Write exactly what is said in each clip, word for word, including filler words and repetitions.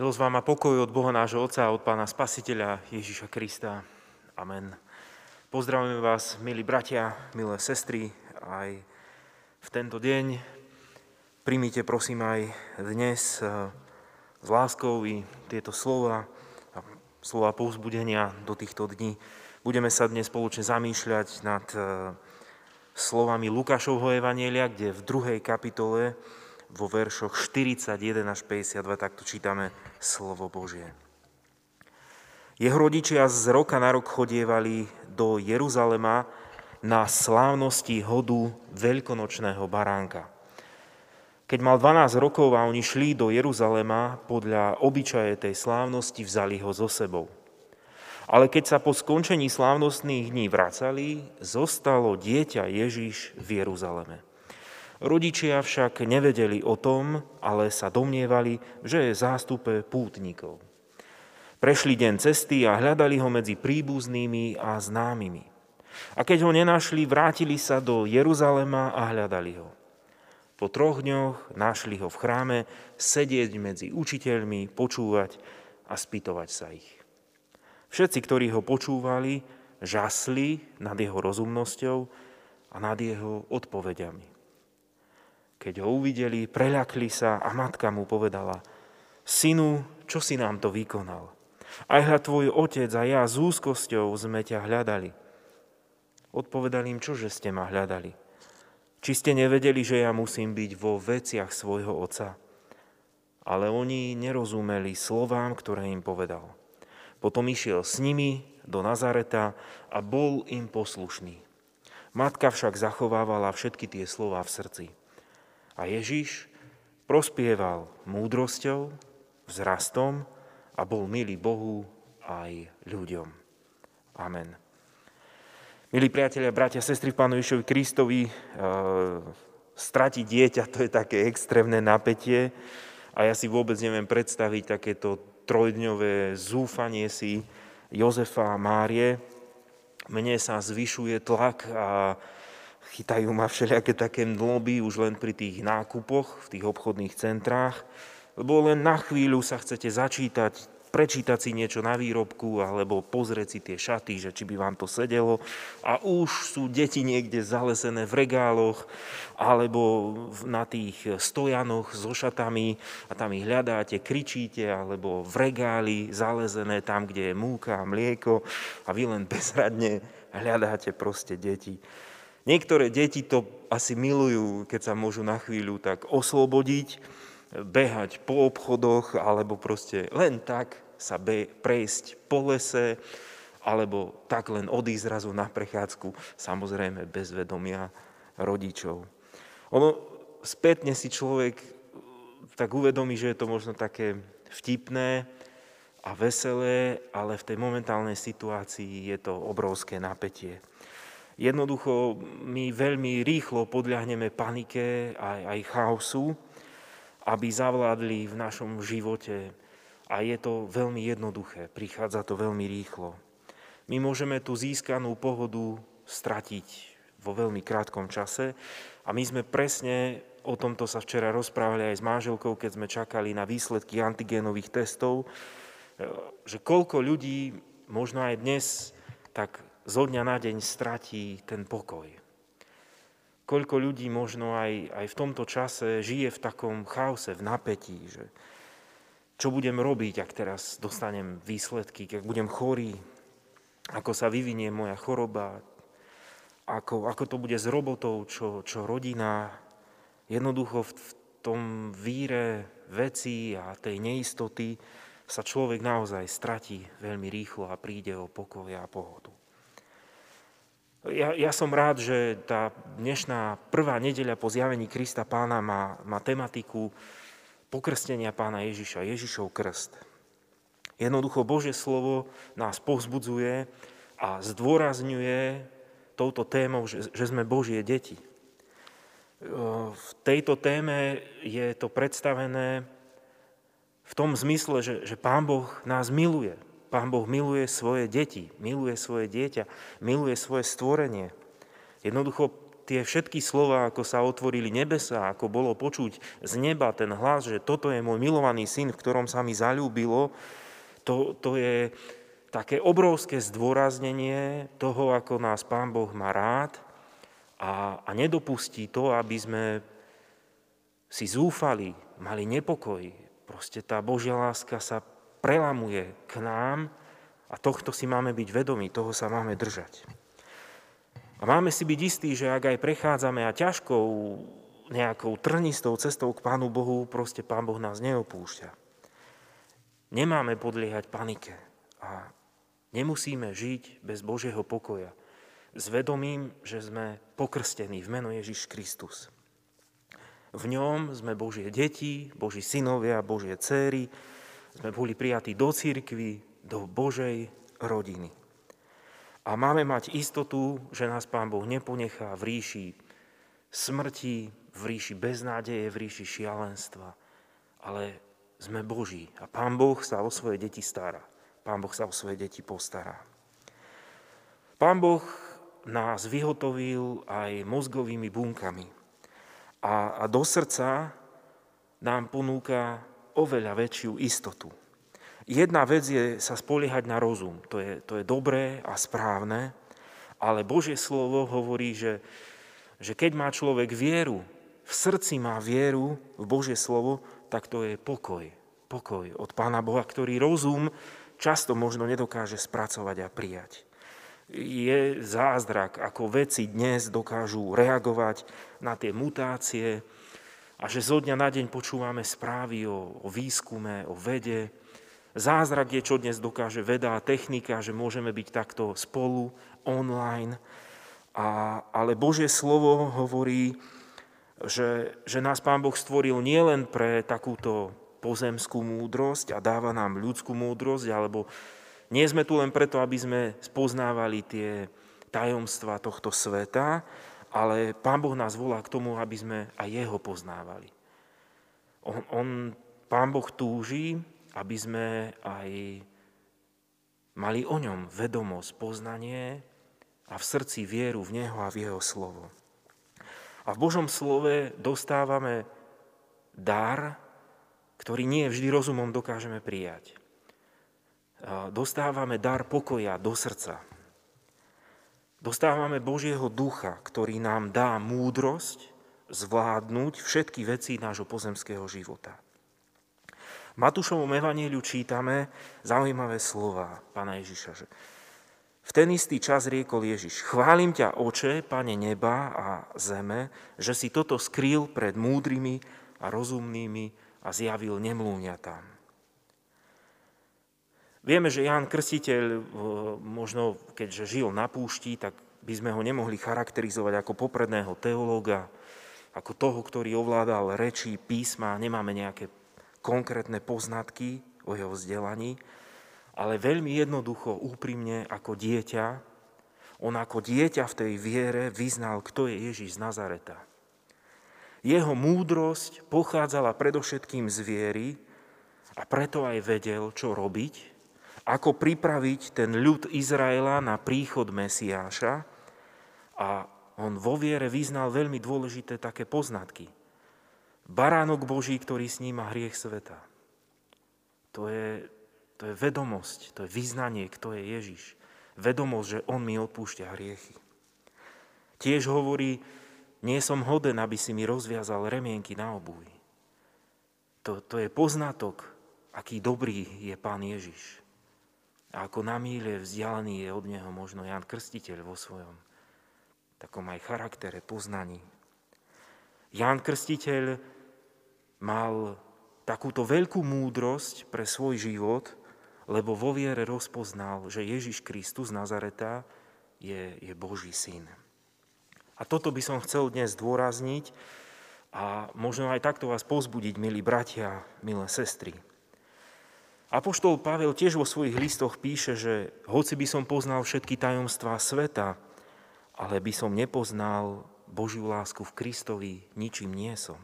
Milosť vám a pokoj od Boha nášho Otca a od Pána Spasiteľa Ježiša Krista. Amen. Pozdravujeme vás, milí bratia, milé sestry, aj v tento deň. Príjmite prosím aj dnes s láskou i tieto slova a slova povzbudenia do týchto dní. Budeme sa dnes spoločne zamýšľať nad slovami Lukášovho evanjelia, kde v druhej kapitole vo veršoch štyridsaťjeden až päťdesiatdva takto čítame slovo Božie. Jeho rodičia z roka na rok chodievali do Jeruzalema na slávnosti hodu veľkonočného baránka. Keď mal dvanásť rokov a oni šli do Jeruzalema, podľa obyčaje tej slávnosti vzali ho so sebou. Ale keď sa po skončení slávnostných dní vracali, zostalo dieťa Ježiš v Jeruzaleme. Rodičia však nevedeli o tom, ale sa domnievali, že je zástupe pútnikov. Prešli deň cesty a hľadali ho medzi príbuznými a známymi. A keď ho nenašli, vrátili sa do Jeruzalema a hľadali ho. Po troch dňoch našli ho v chráme, sedieť medzi učiteľmi, počúvať a spýtovať sa ich. Všetci, ktorí ho počúvali, žasli nad jeho rozumnosťou a nad jeho odpovediami. Keď ho uvideli, preľakli sa a matka mu povedala: Synu, čo si nám to vykonal? Aj hľa tvoj otec a ja s úzkosťou sme ťa hľadali. Odpovedal im: Čože ste ma hľadali? Či ste nevedeli, že ja musím byť vo veciach svojho otca? Ale oni nerozumeli slovám, ktoré im povedal. Potom išiel s nimi do Nazareta a bol im poslušný. Matka však zachovávala všetky tie slová v srdci. A Ježiš prospieval múdrosťou, vzrastom a bol milý Bohu aj ľuďom. Amen. Milí priatelia, bratia, sestry v Pánu Ježišovi Kristovi, e, stratiť dieťa, to je také extrémne napätie a ja si vôbec neviem predstaviť takéto trojdňové zúfanie si Jozefa a Márie. Mne sa zvyšuje tlak a chytajú ma všelijaké také mdloby už len pri tých nákupoch, v tých obchodných centrách, lebo len na chvíľu sa chcete začítať, prečítať si niečo na výrobku alebo pozrieť si tie šaty, že či by vám to sedelo. A už sú deti niekde zalesené v regáloch alebo na tých stojanoch so šatami a tam ich hľadáte, kričíte, alebo v regáli zalezené tam, kde je múka a mlieko a vy len bezradne hľadáte proste deti. Niektoré deti to asi milujú, keď sa môžu na chvíľu tak oslobodiť, behať po obchodoch, alebo proste len tak sa be- prejsť po lese, alebo tak len odísť zrazu na prechádzku, samozrejme bez vedomia rodičov. Ono spätne si človek tak uvedomí, že je to možno také vtipné a veselé, ale v tej momentálnej situácii je to obrovské napätie. Jednoducho my veľmi rýchlo podľahneme panike aj, aj chaosu, aby zavládli v našom živote. A je to veľmi jednoduché, prichádza to veľmi rýchlo. My môžeme tú získanú pohodu stratiť vo veľmi krátkom čase. A my sme presne, o tomto sa včera rozprávali aj s manželkou, keď sme čakali na výsledky antigénových testov, že koľko ľudí možno aj dnes tak zo dňa na deň stratí ten pokoj. Koľko ľudí možno aj, aj v tomto čase žije v takom chaose, v napätí, že čo budem robiť, ak teraz dostanem výsledky, ak budem chorý, ako sa vyvinie moja choroba, ako, ako to bude s robotou, čo, čo rodina. Jednoducho v, v tom víre vecí a tej neistoty sa človek naozaj stratí veľmi rýchlo a príde o pokoj a pohodu. Ja, ja som rád, že tá dnešná prvá nedeľa po zjavení Krista Pána má, má tematiku pokrstenia Pána Ježiša, Ježišov krst. Jednoducho Božie slovo nás povzbudzuje a zdôrazňuje touto témou, že, že sme Božie deti. V tejto téme je to predstavené v tom zmysle, že, že Pán Boh nás miluje. Pán Boh miluje svoje deti, miluje svoje dieťa, miluje svoje stvorenie. Jednoducho tie všetky slova, ako sa otvorili nebesa, ako bolo počuť z neba ten hlas, že toto je môj milovaný syn, v ktorom sa mi zaľúbilo, to, to je také obrovské zdôraznenie toho, ako nás Pán Boh má rád a, a nedopustí to, aby sme si zúfali, mali nepokoj. Proste tá Božia láska sa prelamuje k nám a tohto si máme byť vedomí, toho sa máme držať. A máme si byť istí, že ak aj prechádzame a ťažkou nejakou trnistou cestou k Pánu Bohu, proste Pán Boh nás neopúšťa. Nemáme podliehať panike a nemusíme žiť bez Božieho pokoja. S vedomím, že sme pokrstení v meno Ježiš Kristus. V ňom sme Božie deti, Boží synovia, Božie dcéry, sme boli prijatí do cirkvi, do Božej rodiny. A máme mať istotu, že nás Pán Boh neponechá v ríši smrti, v ríši beznádeje, v ríši šialenstva. Ale sme Boží a Pán Boh sa o svoje deti stará. Pán Boh sa o svoje deti postará. Pán Boh nás vyhotovil aj mozgovými bunkami. A, a do srdca nám ponúka oveľa väčšiu istotu. Jedna vec je sa spoliehať na rozum, to je, to je dobré a správne, ale Božie slovo hovorí, že, že keď má človek vieru, v srdci má vieru v Božie slovo, tak to je pokoj, pokoj od Pána Boha, ktorý rozum často možno nedokáže spracovať a prijať. Je zázrak, ako veci dnes dokážu reagovať na tie mutácie a že zo dňa na deň počúvame správy o, o výskume, o vede. Zázrak je, čo dnes dokáže veda a technika, že môžeme byť takto spolu, online. A, ale Božie slovo hovorí, že, že nás Pán Boh stvoril nielen pre takúto pozemskú múdrosť a dáva nám ľudskú múdrosť, alebo nie sme tu len preto, aby sme spoznávali tie tajomstvá tohto sveta, ale Pán Boh nás volá k tomu, aby sme aj jeho poznávali. On, on, Pán Boh túži, aby sme aj mali o ňom vedomosť, poznanie a v srdci vieru v neho a v jeho slovo. A v Božom slove dostávame dar, ktorý nie vždy rozumom dokážeme prijať. Dostávame dar pokoja do srdca. Dostávame Božieho ducha, ktorý nám dá múdrosť zvládnuť všetky veci nášho pozemského života. V Matúšovom evaníliu čítame zaujímavé slova Pána Ježiša, že v ten istý čas riekol Ježiš: chválim ťa, Oče, Pane neba a zeme, že si toto skrýl pred múdrymi a rozumnými a zjavil nemluvňatám. Vieme, že Ján Krstiteľ, možno keďže žil na púšti, tak by sme ho nemohli charakterizovať ako popredného teológa, ako toho, ktorý ovládal reči, písma, nemáme nejaké konkrétne poznatky o jeho vzdelaní, ale veľmi jednoducho, úprimne, ako dieťa, on ako dieťa v tej viere vyznal, kto je Ježiš z Nazareta. Jeho múdrosť pochádzala predovšetkým z viery a preto aj vedel, čo robiť, ako pripraviť ten ľud Izraela na príchod Mesiáša a on vo viere vyznal veľmi dôležité také poznatky. Baránok Boží, ktorý sníma hriech sveta. To je, to je vedomosť, to je vyznanie, kto je Ježiš. Vedomosť, že on mi odpúšťa hriechy. Tiež hovorí, nie som hoden, aby si mi rozviazal remienky na obuvi. To, to je poznatok, aký dobrý je Pán Ježiš. A ako na míle vzdialený je od neho možno Ján Krstiteľ vo svojom takom aj charaktere, poznaní. Ján Krstiteľ mal takúto veľkú múdrosť pre svoj život, lebo vo viere rozpoznal, že Ježiš Kristus z Nazareta je, je Boží syn. A toto by som chcel dnes zdôrazniť a možno aj takto vás povzbudiť, milí bratia, milé sestry. Apoštol Pavel tiež vo svojich listoch píše, že hoci by som poznal všetky tajomstvá sveta, ale by som nepoznal Božiu lásku v Kristovi, ničím nie som.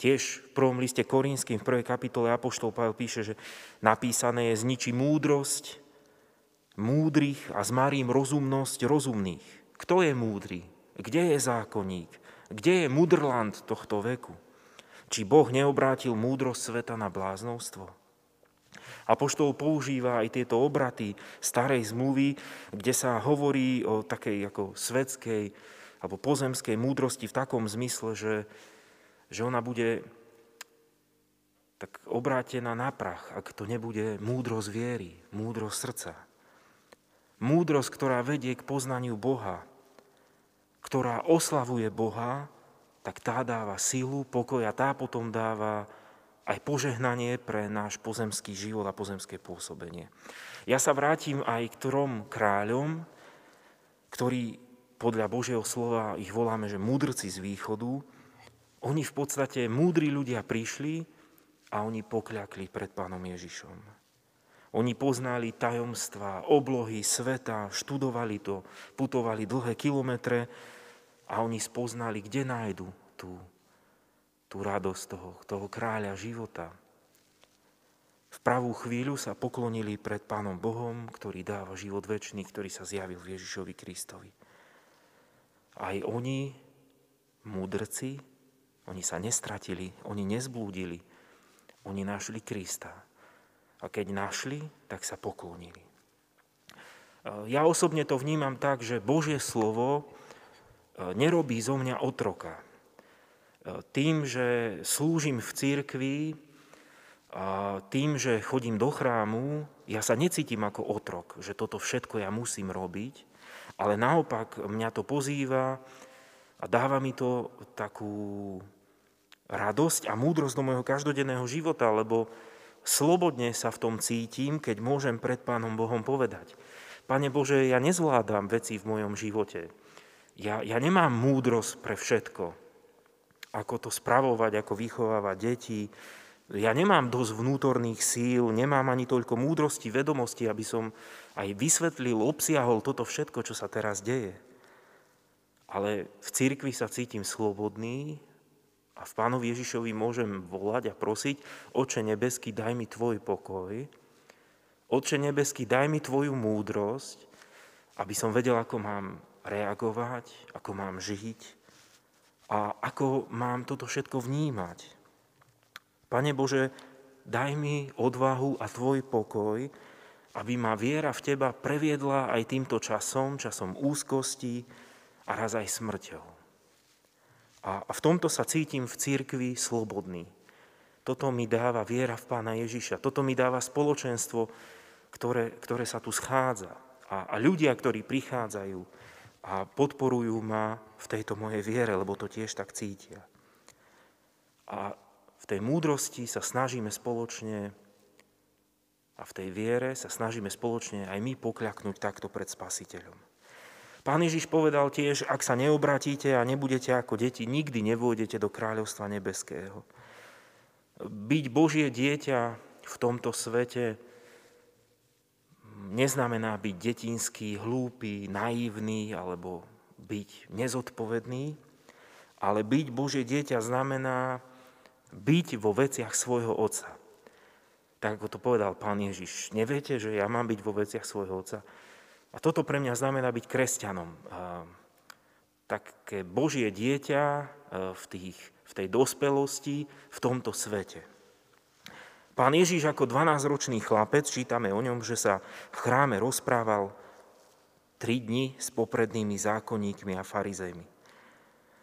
Tiež v prvom liste Korínskym, v prvej kapitole apoštol Pavel píše, že napísané je: zničí múdrosť múdrych a zmarím rozumnosť rozumných. Kto je múdry? Kde je zákonník? Kde je mudrland tohto veku? Či Boh neobrátil múdrosť sveta na bláznostvo? Apoštol používa aj tieto obraty starej zmluvy, kde sa hovorí o takej ako svetskej alebo pozemskej múdrosti v takom zmysle, že, že ona bude tak obrátená na prach, ak to nebude múdrosť viery, múdrosť srdca. Múdrosť, ktorá vedie k poznaniu Boha, ktorá oslavuje Boha, tak tá dáva silu, pokoj a tá potom dáva aj požehnanie pre náš pozemský život a pozemské pôsobenie. Ja sa vrátim aj k trom kráľom, ktorí podľa Božieho slova ich voláme, že múdrci z východu. Oni v podstate, múdri ľudia prišli a oni pokľakli pred Pánom Ježišom. Oni poznali tajomstvá, oblohy sveta, študovali to, putovali dlhé kilometre a oni spoznali, kde nájdu tú tú radosť toho, toho kráľa života. V pravú chvíľu sa poklonili pred Pánom Bohom, ktorý dáva život večný, ktorý sa zjavil v Ježišovi Kristovi. Aj oni, múdrci, oni sa nestratili, oni nezblúdili, oni našli Krista. A keď našli, tak sa poklonili. Ja osobne to vnímam tak, že Božie slovo nerobí zo mňa otroka. Tým, že slúžim v cirkvi, tým, že chodím do chrámu, ja sa necítim ako otrok, že toto všetko ja musím robiť, ale naopak mňa to pozýva a dáva mi to takú radosť a múdrosť do môjho každodenného života, lebo slobodne sa v tom cítim, keď môžem pred Pánom Bohom povedať: Pane Bože, ja nezvládam veci v mojom živote, ja, ja nemám múdrosť pre všetko, ako to spravovať, ako vychovávať deti. Ja nemám dosť vnútorných síl, nemám ani toľko múdrosti, vedomosti, aby som aj vysvetlil, obsiahol toto všetko, čo sa teraz deje. Ale v cirkvi sa cítim slobodný a v Pánovi Ježišovi môžem volať a prosiť: Otče nebeský, daj mi tvoj pokoj, Otče nebeský, daj mi tvoju múdrosť, aby som vedel, ako mám reagovať, ako mám žiť, a ako mám toto všetko vnímať. Pane Bože, daj mi odvahu a tvoj pokoj, aby ma viera v teba previedla aj týmto časom, časom úzkosti a raz aj smrťou. A v tomto sa cítim v cirkvi slobodný. Toto mi dáva viera v Pána Ježiša, toto mi dáva spoločenstvo, ktoré, ktoré sa tu schádza. A, a ľudia, ktorí prichádzajú a podporujú ma v tejto mojej viere, lebo to tiež tak cítia. A v tej múdrosti sa snažíme spoločne a v tej viere sa snažíme spoločne aj my pokľaknúť takto pred Spasiteľom. Pán Ježiš povedal tiež: ak sa neobratíte a nebudete ako deti, nikdy nevôjdete do kráľovstva nebeského. Byť Božie dieťa v tomto svete neznamená byť detinský, hlúpy, naivný alebo byť nezodpovedný, ale byť Božie dieťa znamená byť vo veciach svojho otca. Tak ako to povedal Pán Ježiš: neviete, že ja mám byť vo veciach svojho otca? A toto pre mňa znamená byť kresťanom. Také Božie dieťa v, tých, v tej dospelosti v tomto svete. Pán Ježiš ako dvanásťročný chlapec, čítame o ňom, že sa v chráme rozprával tri dni s poprednými zákonníkmi a farizejmi.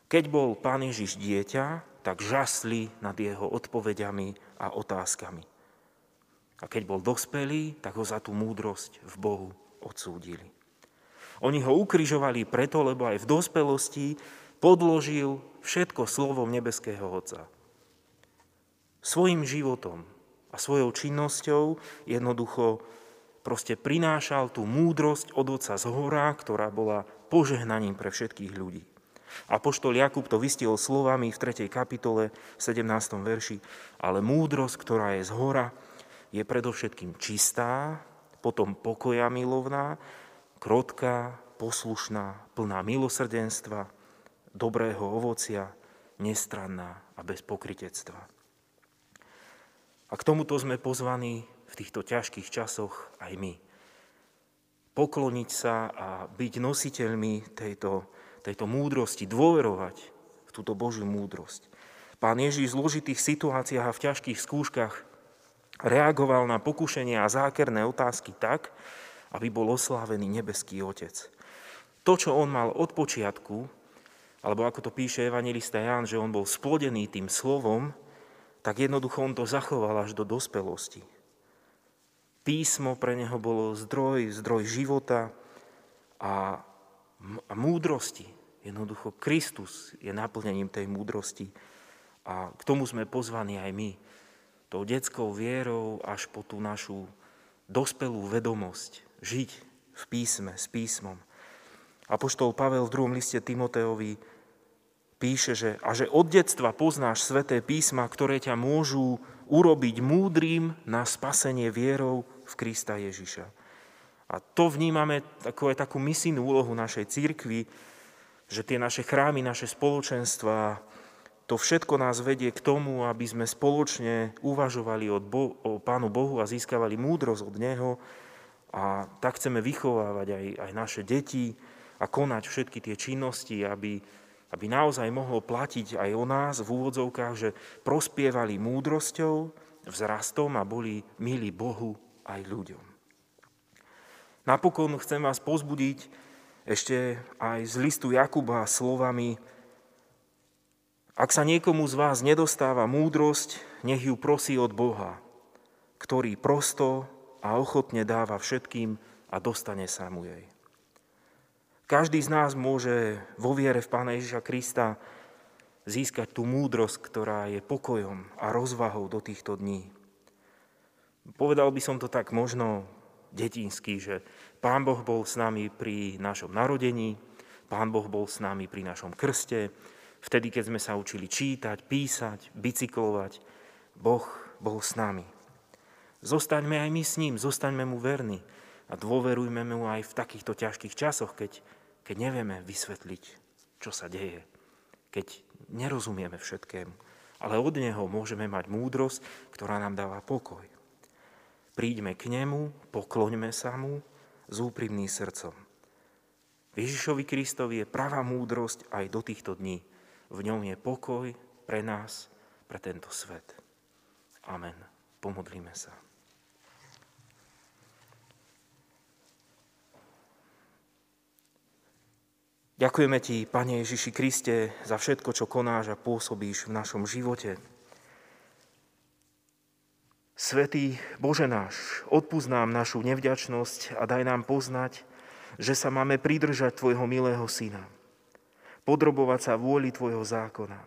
Keď bol Pán Ježiš dieťa, tak žasli nad jeho odpovediami a otázkami. A keď bol dospelý, tak ho za tú múdrosť v Bohu odsúdili. Oni ho ukrižovali preto, lebo aj v dospelosti podložil všetko slovom nebeského Otca. Svojím životom a svojou činnosťou jednoducho proste prinášal tú múdrosť od Otca z hora, ktorá bola požehnaním pre všetkých ľudí. Apoštol Jakub to vystihol slovami v tretej kapitole, sedemnástom verši: ale múdrosť, ktorá je z hora, je predovšetkým čistá, potom pokoja milovná, krotká, poslušná, plná milosrdenstva, dobrého ovocia, nestranná a bez pokrytectva. A k tomuto sme pozvaní v týchto ťažkých časoch aj my. Pokloniť sa a byť nositeľmi tejto, tejto múdrosti, dôverovať v túto Božiu múdrosť. Pán Ježíš v zložitých situáciách a v ťažkých skúškach reagoval na pokušenia a zákerné otázky tak, aby bol oslávený nebeský Otec. To, čo on mal od počiatku, alebo ako to píše evanjelista Ján, že on bol splodený tým slovom, tak jednoducho on to zachoval až do dospelosti. Písmo pre neho bolo zdroj, zdroj života a múdrosti. Jednoducho Kristus je naplnením tej múdrosti a k tomu sme pozvaní aj my. Tou detskou vierou až po tú našu dospelú vedomosť žiť v písme, s písmom. Apoštol Pavel v druhom liste Timoteovi píše, že, a že od detstva poznáš sväté písma, ktoré ťa môžu urobiť múdrym na spasenie vierou v Krista Ježiša. A to vnímame ako aj takú misijnú úlohu našej cirkvi, že tie naše chrámy, naše spoločenstva, to všetko nás vedie k tomu, aby sme spoločne uvažovali od Bo- o Pánu Bohu a získavali múdrosť od Neho a tak chceme vychovávať aj, aj naše deti a konať všetky tie činnosti, aby aby naozaj mohlo platiť aj o nás v úvodzovkách, že prospievali múdrosťou, vzrastom a boli milí Bohu aj ľuďom. Napokon chcem vás pozbudiť ešte aj z listu Jakuba slovami: Ak sa niekomu z vás nedostáva múdrosť, nech ju prosí od Boha, ktorý prosto a ochotne dáva všetkým a dostane sa mu jej. Každý z nás môže vo viere v Pána Ježiša Krista získať tú múdrosť, ktorá je pokojom a rozvahou do týchto dní. Povedal by som to tak možno detinsky, že Pán Boh bol s nami pri našom narodení, Pán Boh bol s nami pri našom krste, vtedy, keď sme sa učili čítať, písať, bicyklovať, Boh bol s nami. Zostaňme aj my s ním, zostaňme mu verní. A dôverujme mu aj v takýchto ťažkých časoch, keď, keď nevieme vysvetliť, čo sa deje, keď nerozumieme všetkému. Ale od neho môžeme mať múdrosť, ktorá nám dáva pokoj. Príďme k nemu, pokloňme sa mu s úprimným srdcom. V Ježišovi Kristovi je pravá múdrosť aj do týchto dní. V ňom je pokoj pre nás, pre tento svet. Amen. Pomodlíme sa. Ďakujeme Ti, Pane Ježiši Kriste, za všetko, čo konáš a pôsobíš v našom živote. Svätý Bože náš, odpusť nám našu nevďačnosť a daj nám poznať, že sa máme pridržať Tvojho milého Syna, podrobovať sa vôli Tvojho zákona,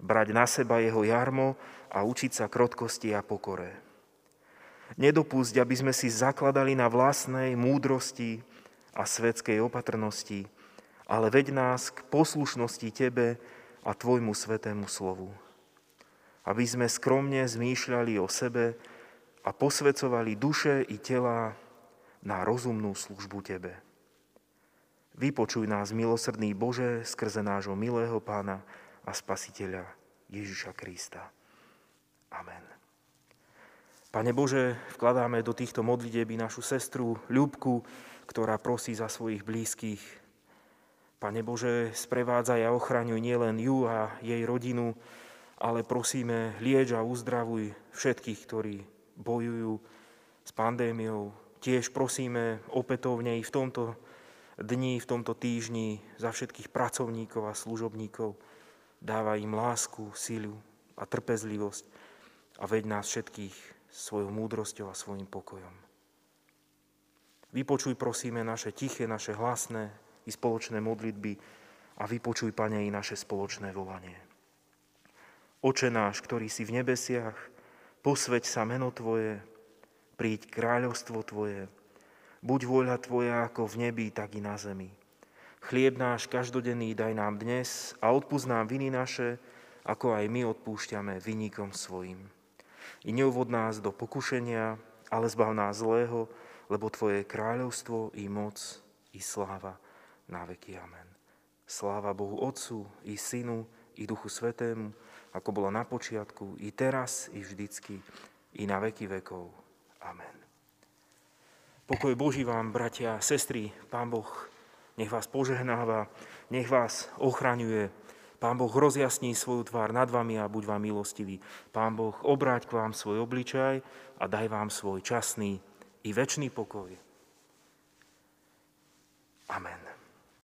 brať na seba Jeho jarmo a učiť sa krotkosti a pokore. Nedopusť, aby sme si zakladali na vlastnej múdrosti a svetskej opatrnosti, ale veď nás k poslušnosti Tebe a Tvojmu svätému slovu. Aby sme skromne zmýšľali o sebe a posvecovali duše i tela na rozumnú službu Tebe. Vypočuj nás, milosrdný Bože, skrze nášho milého Pána a Spasiteľa Ježiša Krista. Amen. Pane Bože, vkladáme do týchto modlitieb našu sestru Ľubku, ktorá prosí za svojich blízkych. Pane Bože, sprevádzaj a ochraňuj nielen ju a jej rodinu, ale prosíme, lieč a uzdravuj všetkých, ktorí bojujú s pandémiou. Tiež prosíme opätovne i v tomto dni, v tomto týždni za všetkých pracovníkov a služobníkov. Dávaj im lásku, silu a trpezlivosť a veď nás všetkých svojou múdrosťou a svojim pokojom. Vypočuj, prosíme, naše tiché, naše hlasné i spoločné modlitby a vypočuj, Pane, i naše spoločné volanie. Oče náš, ktorý si v nebesiach, posväť sa meno Tvoje, príď kráľovstvo Tvoje, buď vôľa Tvoja ako v nebi, tak i na zemi. Chlieb náš každodenný daj nám dnes a odpusť nám viny naše, ako aj my odpúšťame vinníkom svojim. I neuvod nás do pokušenia, ale zbav nás zlého, lebo Tvoje kráľovstvo i moc i sláva na veky. Amen. Sláva Bohu Otcu i Synu i Duchu Svätému, ako bolo na počiatku, i teraz, i vždycky, i na veky vekov. Amen. Pokoj Boží vám, bratia a sestry, Pán Boh nech vás požehnáva, nech vás ochraňuje. Pán Boh rozjasní svoju tvár nad vami a buď vám milostivý. Pán Boh obráť k vám svoj obličaj a daj vám svoj časný i večný pokoj. Amen.